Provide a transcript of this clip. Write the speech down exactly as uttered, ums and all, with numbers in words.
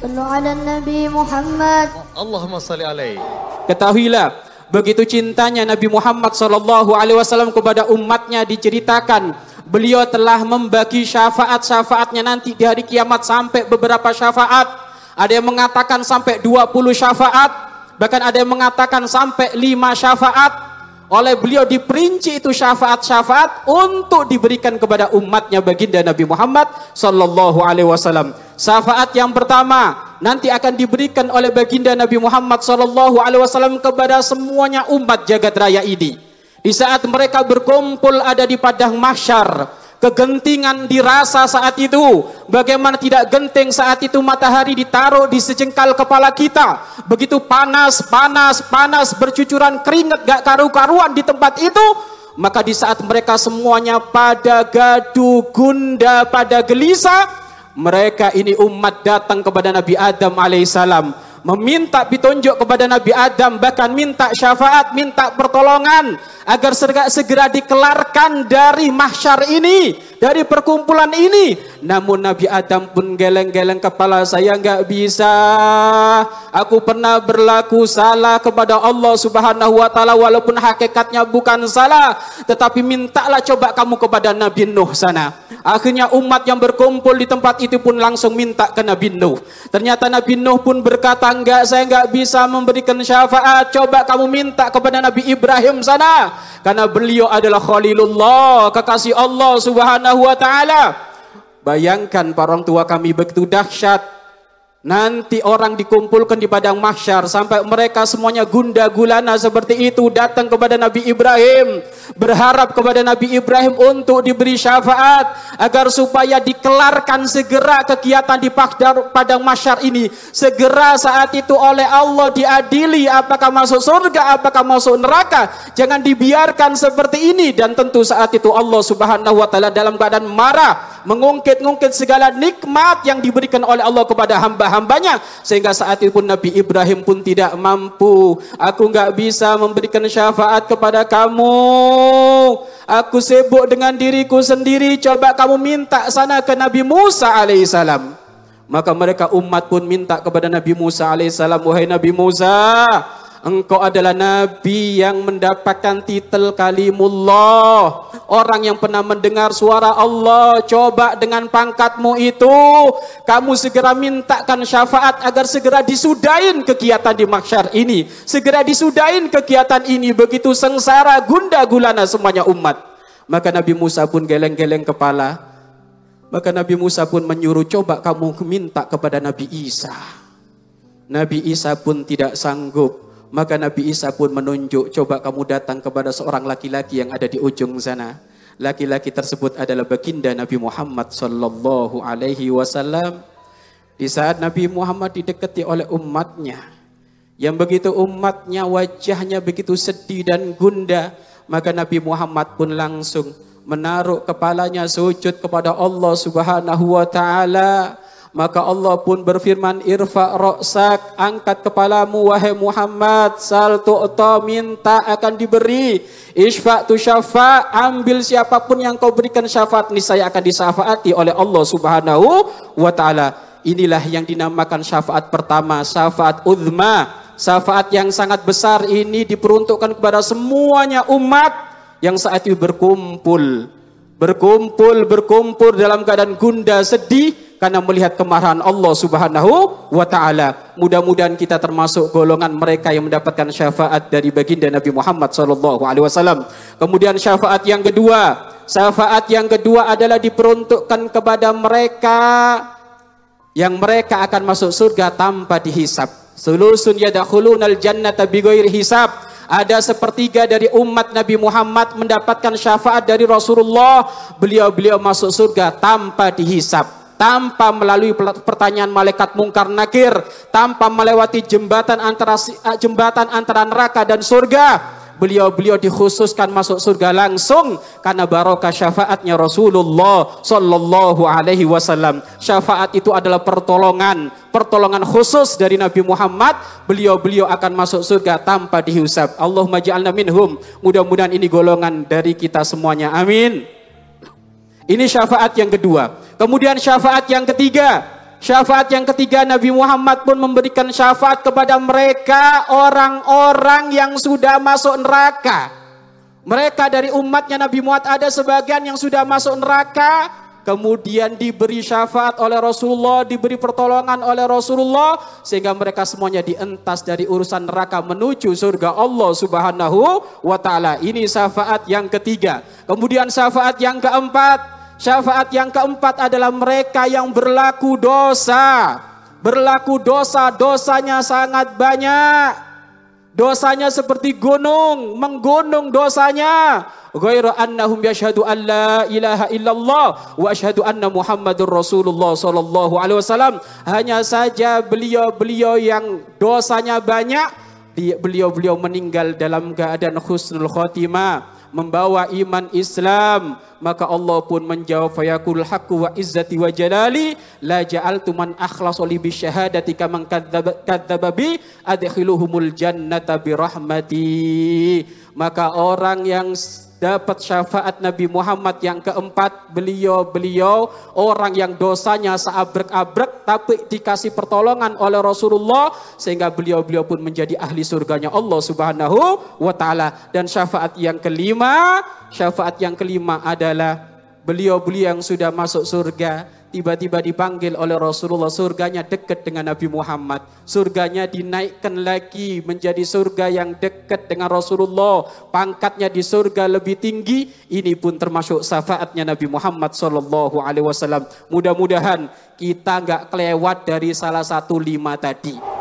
Sallu ala Nabi Muhammad. Allahumma salli alaihi. Ketahuilah begitu cintanya Nabi Muhammad shallallahu alaihi wasallam kepada umatnya diceritakan beliau telah membagi syafaat-syafaatnya nanti di hari kiamat sampai beberapa syafaat. Ada yang mengatakan sampai dua puluh syafaat, bahkan ada yang mengatakan sampai lima syafaat. Oleh beliau diperinci itu syafaat-syafaat untuk diberikan kepada umatnya baginda Nabi Muhammad Sallallahu Alaihi Wasallam. Syafaat yang pertama nanti akan diberikan oleh baginda Nabi Muhammad Sallallahu Alaihi Wasallam kepada semuanya umat jagat raya ini. Di saat mereka berkumpul ada di padang mahsyar, kegentingan dirasa saat itu. Bagaimana tidak genting saat itu matahari ditaruh di sejengkal kepala kita. Begitu panas, panas, panas, bercucuran keringat gak karu-karuan di tempat itu. Maka di saat mereka semuanya pada gaduh gunda, pada gelisah, mereka ini umat datang kepada Nabi Adam alaihissalam, meminta petunjuk kepada Nabi Adam, bahkan minta syafaat, minta pertolongan agar segera dikelarkan dari mahsyar ini, dari perkumpulan ini. Namun Nabi Adam pun geleng-geleng kepala, saya nggak bisa. Aku pernah berlaku salah kepada Allah Subhanahu Wa Taala, walaupun hakikatnya bukan salah. Tetapi mintalah coba kamu kepada Nabi Nuh sana. Akhirnya umat yang berkumpul di tempat itu pun langsung minta ke Nabi Nuh. Ternyata Nabi Nuh pun berkata, enggak, saya nggak bisa memberikan syafaat. Coba kamu minta kepada Nabi Ibrahim sana. Karena beliau adalah Khalilullah, kekasih Allah Subhanahu Wa Ta'ala. Bayangkan para orang tua kami begitu dahsyat. Nanti orang dikumpulkan di padang mahsyar sampai mereka semuanya gunda gulana seperti itu, datang kepada Nabi Ibrahim, berharap kepada Nabi Ibrahim untuk diberi syafaat agar supaya dikelarkan segera kegiatan di padang mahsyar ini. Segera saat itu oleh Allah diadili, apakah masuk surga, apakah masuk neraka. Jangan dibiarkan seperti ini. Dan tentu saat itu Allah Subhanahu Wa Taala dalam keadaan marah, mengungkit-ungkit segala nikmat yang diberikan oleh Allah kepada hamba hambanya sehingga saat itu pun Nabi Ibrahim pun tidak mampu. Aku nggak bisa memberikan syafaat kepada kamu, aku sibuk dengan diriku sendiri. Coba kamu minta sana ke Nabi Musa alaihissalam. Maka mereka umat pun minta kepada Nabi Musa alaihissalam, wahai Nabi Musa, engkau adalah Nabi yang mendapatkan titel Kalimullah, orang yang pernah mendengar suara Allah. Coba dengan pangkatmu itu kamu segera mintakan syafaat agar segera disudahin kegiatan di mahsyar ini, segera disudahin kegiatan ini. Begitu sengsara gunda gulana semuanya umat. Maka Nabi Musa pun geleng-geleng kepala. Maka Nabi Musa pun menyuruh, coba kamu minta kepada Nabi Isa. Nabi Isa pun tidak sanggup. Maka Nabi Isa pun menunjuk, coba kamu datang kepada seorang laki-laki yang ada di ujung sana. Laki-laki tersebut adalah baginda Nabi Muhammad Sallallahu Alaihi Wasallam. Di saat Nabi Muhammad didekati oleh umatnya, yang begitu umatnya wajahnya begitu sedih dan gunda, maka Nabi Muhammad pun langsung menaruh kepalanya sujud kepada Allah Subhanahu Wa Taala. Maka Allah pun berfirman, irfa' ra'sak, angkat kepalamu wahai Muhammad, sal tu'ta, minta akan diberi, isfa' tu syafa', ambil siapapun yang kau berikan syafaat niscaya akan disyafaati oleh Allah Subhanahu Wa Ta'ala. Inilah yang dinamakan syafaat pertama, syafaat uzma, syafaat yang sangat besar. Ini diperuntukkan kepada semuanya umat yang saat itu berkumpul berkumpul berkumpul dalam keadaan gunda sedih karena melihat kemarahan Allah Subhanahu Wa Ta'ala. Mudah-mudahan kita termasuk golongan mereka yang mendapatkan syafaat dari baginda Nabi Muhammad Sallallahu Alaihi Wasallam. Kemudian syafaat yang kedua, syafaat yang kedua adalah diperuntukkan kepada mereka yang mereka akan masuk surga tanpa dihisab. Sulusun yadakhulunal jannata bighairi hisab. Ada sepertiga dari umat Nabi Muhammad mendapatkan syafaat dari Rasulullah. Beliau-beliau masuk surga tanpa dihisab, tanpa melalui pertanyaan malaikat mungkar nakir, tanpa melewati jembatan antara jembatan antara neraka dan surga. Beliau-beliau dikhususkan masuk surga langsung karena barokah syafaatnya Rasulullah Sallallahu Alaihi Wasallam. Syafaat itu adalah pertolongan, pertolongan khusus dari Nabi Muhammad. Beliau-beliau akan masuk surga tanpa dihisab. Allahumma ja'alna minhum. Mudah-mudahan ini golongan dari kita semuanya. Amin. Ini syafaat yang kedua. Kemudian syafaat yang ketiga, Syafaat yang ketiga, Nabi Muhammad pun memberikan syafaat kepada mereka orang-orang yang sudah masuk neraka. Mereka dari umatnya Nabi Muhammad ada sebagian yang sudah masuk neraka, kemudian diberi syafaat oleh Rasulullah, diberi pertolongan oleh Rasulullah, sehingga mereka semuanya dientas dari urusan neraka menuju surga Allah Subhanahu wa Ta'ala. Ini syafaat yang ketiga. Kemudian syafaat yang keempat, syafaat yang keempat adalah mereka yang berlaku dosa. Berlaku dosa, dosanya sangat banyak. Dosanya seperti gunung, menggunung dosanya. Ghairu annahum yashhadu an la ilaha illallah wa ashhadu anna Muhammadur Rasulullah sallallahu alaihi wasallam. Hanya saja beliau-beliau yang dosanya banyak, beliau-beliau meninggal dalam keadaan husnul khotimah, membawa iman Islam. Maka Allah pun menjawab, fayaqul haqqu wa izzati wa jalali la ja'altu man akhlasa li bi syahadati kaman kadzdzaba bi adkhiluhumul jannata bi rahmati. Maka orang yang dapat syafaat Nabi Muhammad yang keempat, beliau-beliau orang yang dosanya seabrek-abrek tapi dikasih pertolongan oleh Rasulullah, sehingga beliau-beliau pun menjadi ahli surganya Allah Subhanahu wa Ta'ala. Dan syafaat yang kelima, syafaat yang kelima adalah beliau-beliau yang sudah masuk surga, tiba-tiba dipanggil oleh Rasulullah, surganya dekat dengan Nabi Muhammad. Surganya dinaikkan lagi menjadi surga yang dekat dengan Rasulullah. Pangkatnya di surga lebih tinggi. Ini pun termasuk syafaatnya Nabi Muhammad Sallallahu Alaihi Wasallam. Mudah-mudahan kita nggak kelewat dari salah satu lima tadi.